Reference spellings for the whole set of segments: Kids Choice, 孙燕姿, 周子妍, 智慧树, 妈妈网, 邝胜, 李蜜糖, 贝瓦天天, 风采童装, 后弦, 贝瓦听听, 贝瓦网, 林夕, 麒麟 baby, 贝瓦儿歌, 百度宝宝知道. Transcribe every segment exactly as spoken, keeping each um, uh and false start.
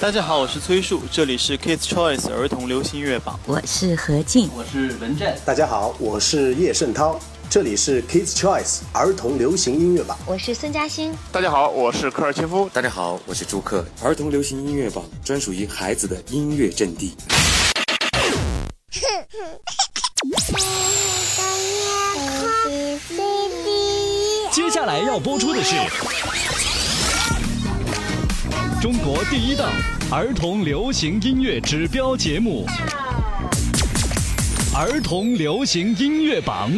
大家好，我是崔树，这里是 Kids Choice 儿童流行音乐榜。我是何静，我是文振。大家好，我是叶圣涛，这里是 Kids Choice 儿童流行音乐榜。我是孙嘉欣。大家好，我是科尔切夫。大家好，我是朱克。儿童流行音乐榜专属于孩子的音乐阵地。接下来要播出的是中国第一档儿童流行音乐指标节目——儿童流行音乐榜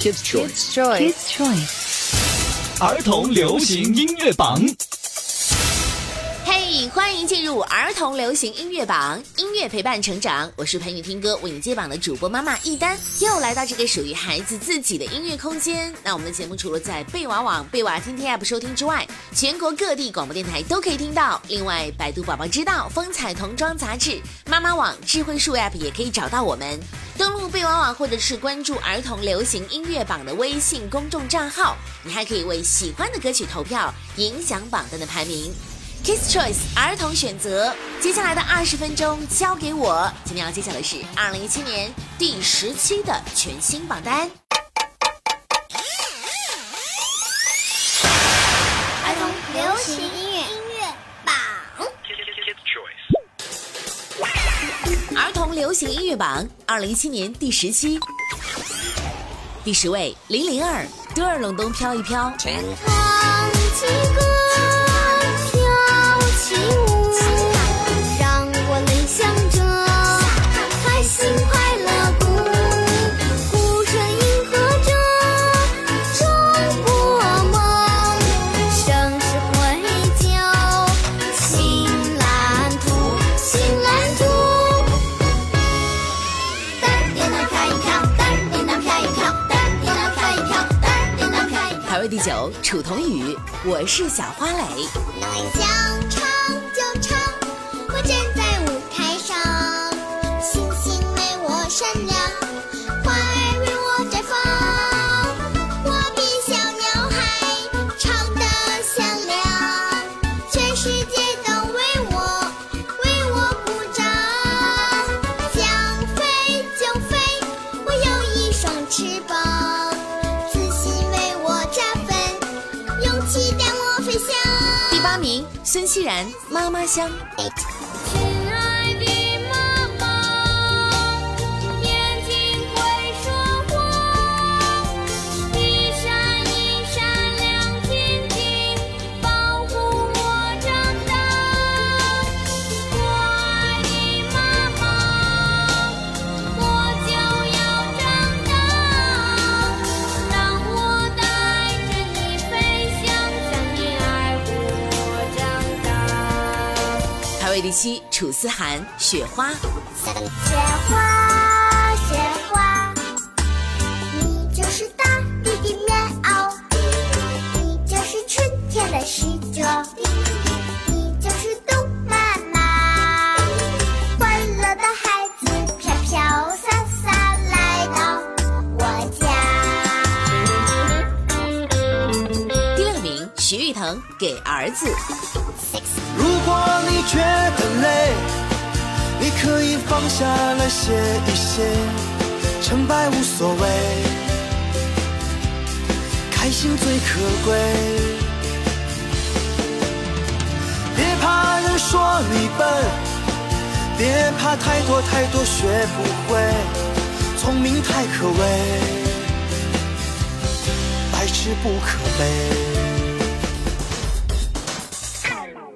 Kids Choice Kids Choice 儿童流行音乐榜。嘿，欢迎进入儿童流行音乐榜，音乐陪伴成长。我是陪你听歌、为你接榜的主播妈妈一丹，又来到这个属于孩子自己的音乐空间。那我们的节目除了在贝瓦网、贝瓦天天 A P P 收听之外，全国各地广播电台都可以听到。另外，百度宝宝知道、风采童装杂志、妈妈网、智慧树 A P P 也可以找到我们。登录贝瓦网或者是关注儿童流行音乐榜的微信公众账号，你还可以为喜欢的歌曲投票，影响榜单的排名。Kids Choice 儿童选择，接下来的二十分钟交给我。今天要揭晓的是二零一七年第十期的全新榜单。儿童流行音乐音乐榜。儿童流行音乐榜二零一七年第十期，第十位零零二德尔隆东飘一飘。第九，楚童宇，我是小花蕾。想唱就唱，我站在舞台上，星星为我闪亮，花儿为我绽放，我比小鸟还唱得响亮，全世界都为我为我鼓掌，想飞就飞，我有一双翅膀。第八名，孙熙然，妈妈香。亲爱的妈妈，眼睛会说话，一闪一闪亮晶晶，保护我长大。我爱你妈妈，我就要长大。当我带着你飞翔，想你爱护。排位第七，楚思涵，雪花。雪花，雪花，你就是大地的棉袄，你就是春天的使者，你就是冬妈妈。欢乐的孩子飘飘洒洒来到我家。第六名，徐誉滕，给儿子。如果你觉得累，你可以放下来歇一歇，成败无所谓，开心最可贵。别怕人说你笨，别怕太多太多学不会，聪明太可畏，白痴不可悲。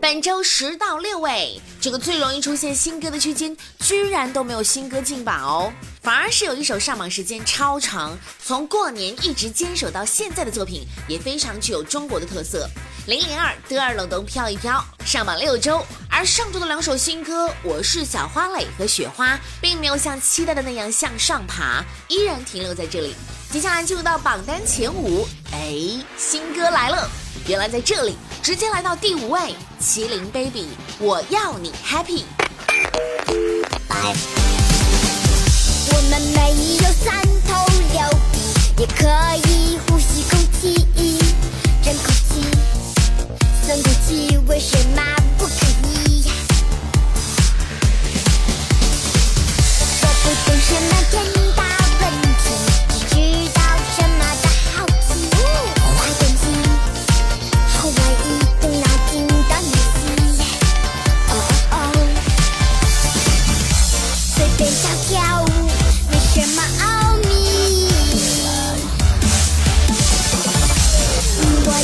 本周十到六位，这个最容易出现新歌的区间居然都没有新歌进榜哦，反而是有一首上榜时间超长，从过年一直坚守到现在的作品，也非常具有中国的特色。零零二德尔隆东飘一飘上榜六周，而上周的两首新歌《我是小花蕾》和《雪花》并没有像期待的那样向上爬，依然停留在这里。接下来进入到榜单前五，哎，新歌来了，原来在这里。直接来到第五位，麒麟 baby， 我要你 happy。 我们没有三头六臂，也可以呼吸空气，真空气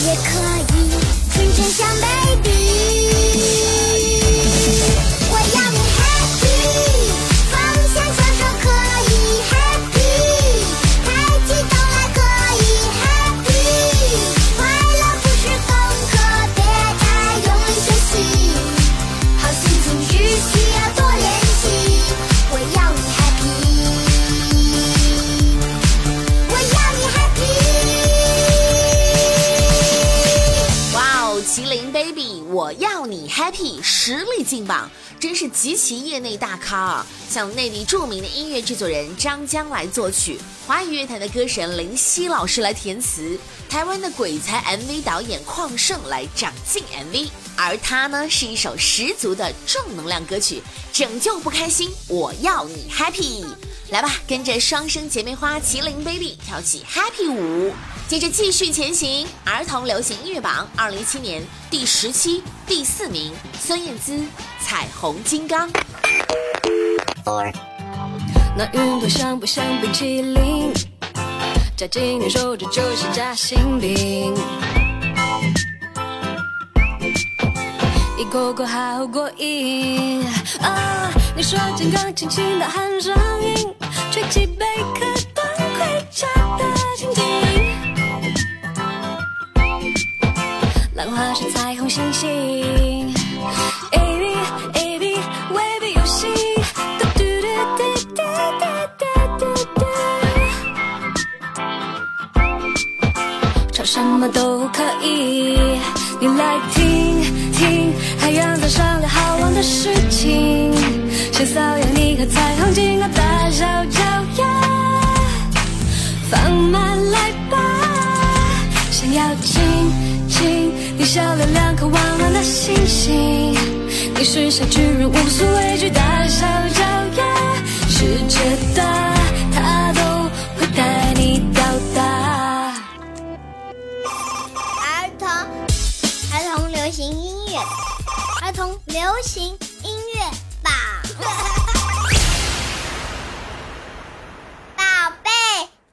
也可以纯真像 baby。 我要你 happy 实力进榜，真是集齐业内大咖啊！像内地著名的音乐制作人张江来作曲，华语乐坛的歌神林夕老师来填词，台湾的鬼才 M V 导演邝胜来掌镜 M V， 而它呢是一首十足的正能量歌曲，拯救不开心，我要你 happy。 来吧，跟着双生姐妹花麒麟 baby 跳起 happy 舞。 接着继续前行，儿童流行音乐榜二零一七年第十期第四名，孙燕姿《彩虹金刚》。那云朵像不像冰淇淋？夹进你手指就是夹心饼，一口口好过瘾啊！你说金刚轻轻的喊上瘾，吹起贝壳当盔甲的蜻蜓。 浪花是彩虹星星 ，A B A B wavy 游戏，嘟嘟嘟嘟嘟嘟嘟嘟，唱什么都可以，你来听听，海洋在商量好玩的事情，想搔痒你和彩虹金刚大小脚丫，放慢来吧，想要亲。 你笑脸两颗弯弯的星星，你是小巨人，无所畏惧大小脚丫，世界大，它都会带你到达。儿童，儿童流行音乐，儿童流行音乐榜。宝贝，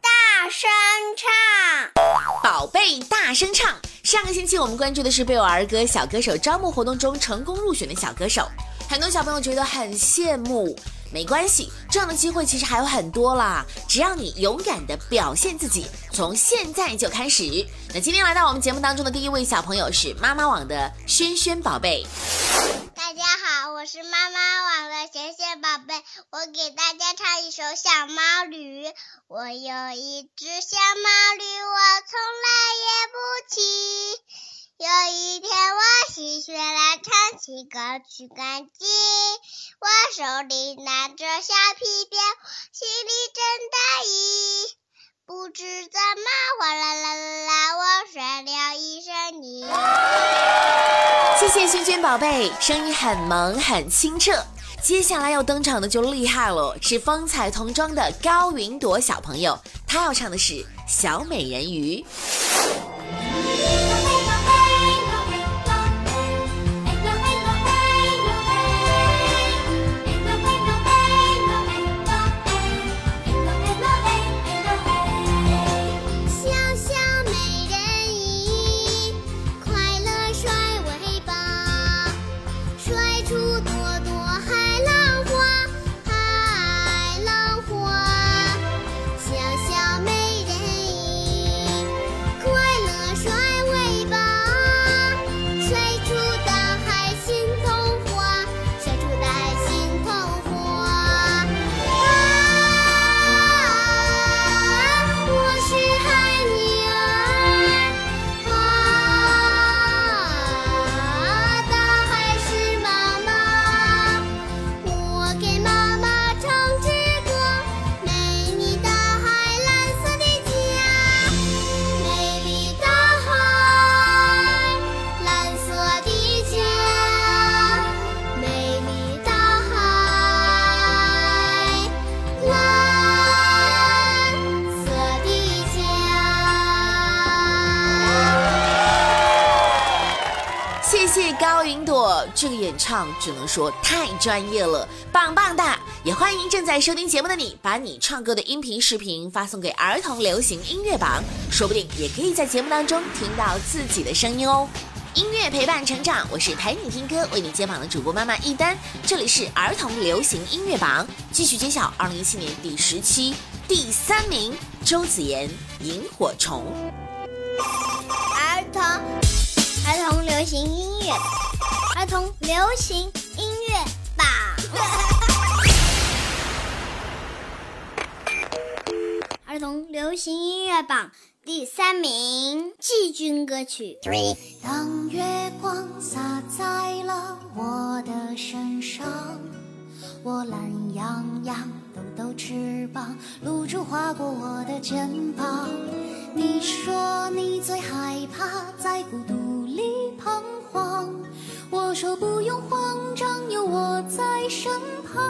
大声唱！宝贝，大声唱！ 上个星期我们关注的是贝瓦儿歌小歌手招募活动中成功入选的小歌手，很多小朋友觉得很羡慕。没关系，这样的机会其实还有很多啦，只要你勇敢的表现自己，从现在就开始。那今天来到我们节目当中的第一位小朋友是妈妈网的萱萱宝贝。大家好，我是妈妈网的萱萱宝贝，我给大家唱一首《小毛驴》。我有一只小毛驴，我从来也不骑。 有一天，我心血来潮骑狗去赶集，我手里拿着小皮鞭，心里真大意。不知怎么，哗啦啦啦啦，我摔了一身泥。谢谢萱萱宝贝，声音很萌很清澈。接下来要登场的就厉害了，是风采童装的高云朵小朋友，她要唱的是《小美人鱼》。谢高云朵，这个演唱只能说太专业了，棒棒的！也欢迎正在收听节目的你，把你唱歌的音频、视频发送给儿童流行音乐榜，说不定也可以在节目当中听到自己的声音哦。音乐陪伴成长，我是陪你听歌为你接榜的主播妈妈一丹，这里是儿童流行音乐榜，继续揭晓二零一七年第十期第三名，周子妍《萤火虫》。儿童儿童流行音乐，儿童流行音乐榜。儿童流行音乐榜第三名，季军歌曲。当月光洒在了我的身上，我懒洋洋抖抖翅膀，露珠划过我的肩膀。你说你最害怕在孤独里彷徨，我说不用慌张，有我在身旁。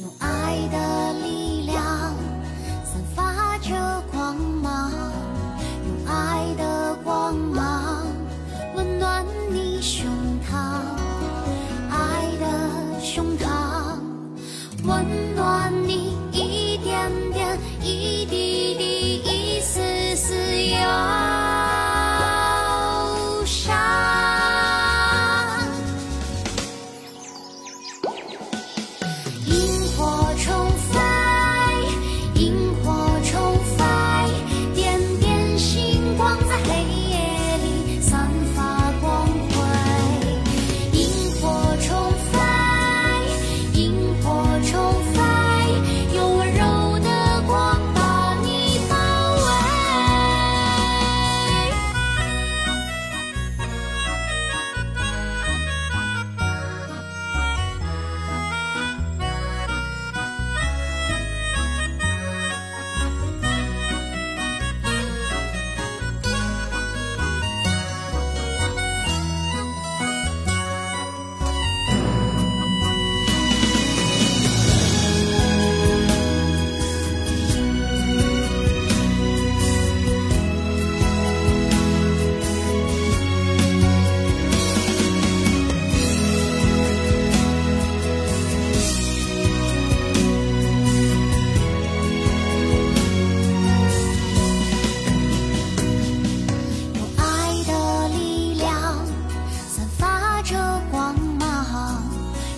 用爱的力量散发着光芒，用爱的光芒温暖你胸膛，爱的胸膛温暖你一点点一滴滴一丝丝忧伤。萤火虫飞，萤火虫飞，点点星光在黑夜里散发光辉。萤火虫飞，萤火虫飞，有温柔的光把你包围。用爱的力量散发着光芒，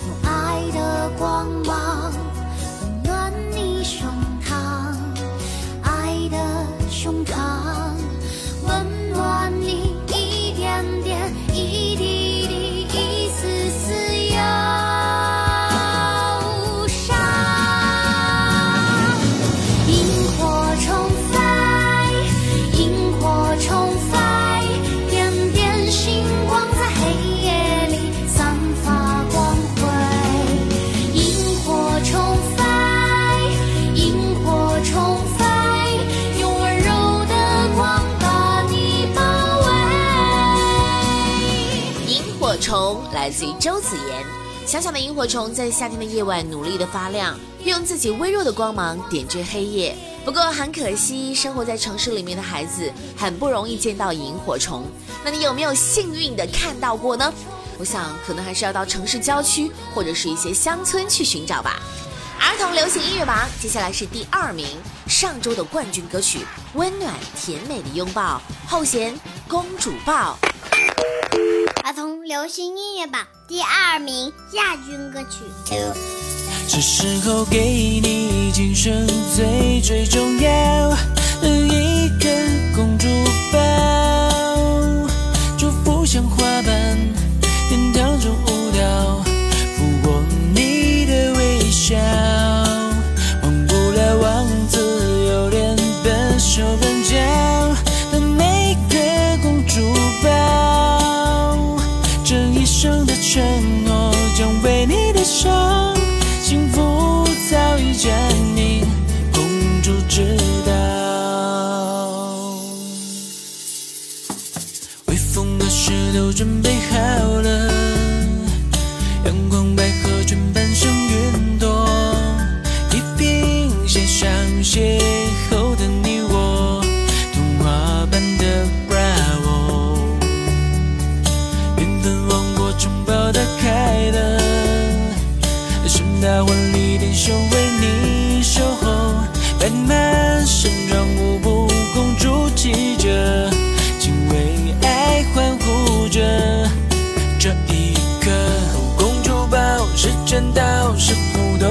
用爱的光芒温暖你胸膛，爱的胸膛温暖你一点点一滴滴一丝丝忧伤。萤火虫飞，萤火虫飞，点点星光在黑夜里散发光辉。萤火虫飞，萤火虫飞，用温柔的光把你包围。萤火虫来自于周子妍，小小的萤火虫在夏天的夜晚努力的发亮，用自己微弱的光芒点缀黑夜。不过很可惜，生活在城市里面的孩子很不容易见到萤火虫。那你有没有幸运的看到过呢？我想可能还是要到城市郊区或者是一些乡村去寻找吧。儿童流行音乐榜，接下来是第二名，上周的冠军歌曲《温暖甜美的拥抱》，后弦《公主抱》。儿童流行音乐榜第二名，亚军歌曲。这时候给你今生最最重要的一根公主抱，祝福像花瓣天堂中舞蹈，俘获你的微笑，忘不了王子有点笨手笨脚的每个公主抱，这一生的承诺将为你的伤，幸福早已占领，公主知道。微风的事都准备好了，阳光百合全半生云朵，地平线上邂逅的你我，童话般的 bravo。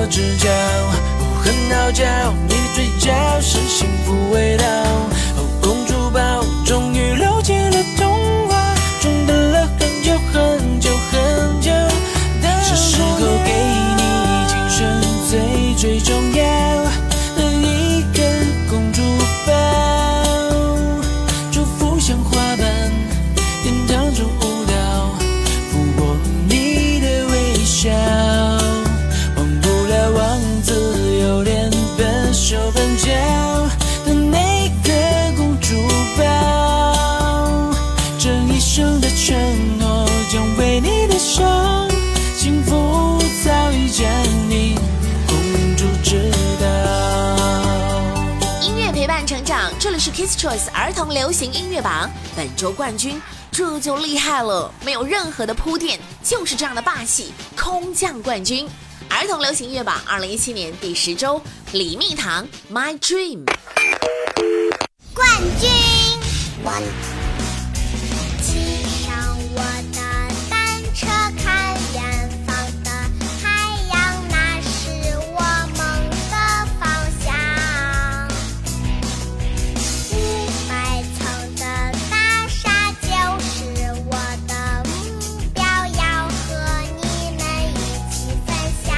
我知道，我很好叫你嘴角是幸福味道，哦，公主抱终于了解了童话，中等了很久很久很久，是时候给你今生最最重要的一根公主抱，祝福像花瓣典当中舞蹈，抚过你的微笑。手笨拙的那个公主抱，这一生的承诺将为你的手，幸福早已占领，公主知道。音乐陪伴成长，这里是 Kids Choice 儿童流行音乐榜，本周冠军这就厉害了，没有任何的铺垫，就是这样的霸气，空降冠军。儿童流行音乐榜二零一七年第十周，李蜜糖 My Dream 冠军。骑上我的单车，看远方的海洋，那是我梦的方向。五百层的大厦就是我的目标，要和你们一起分享。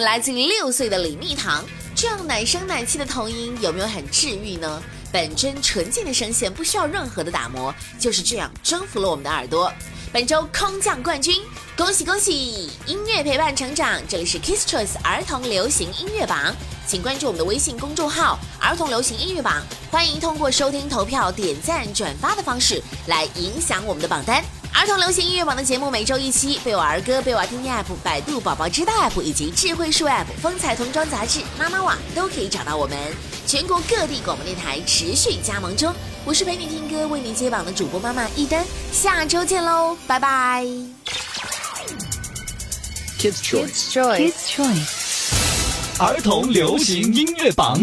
来自于六岁的李蜜糖，这样奶声奶气的童音有没有很治愈呢？本真纯净的声线不需要任何的打磨，就是这样征服了我们的耳朵。本周空降冠军，恭喜恭喜！音乐陪伴成长，这里是 Kids Choice 儿童流行音乐榜，请关注我们的微信公众号儿童流行音乐榜，欢迎通过收听、投票、点赞、转发的方式来影响我们的榜单。儿童流行音乐榜的节目每周一期，贝瓦儿歌、贝瓦听听 app、百度宝宝知道 app 以及智慧树 app、风采童装杂志、妈妈网都可以找到我们。全国各地广播电台持续加盟中，我是陪你听歌、为你接榜的主播妈妈一丹，下周见喽，拜拜。Kids Choice， Kids Choice， 儿童流行音乐榜。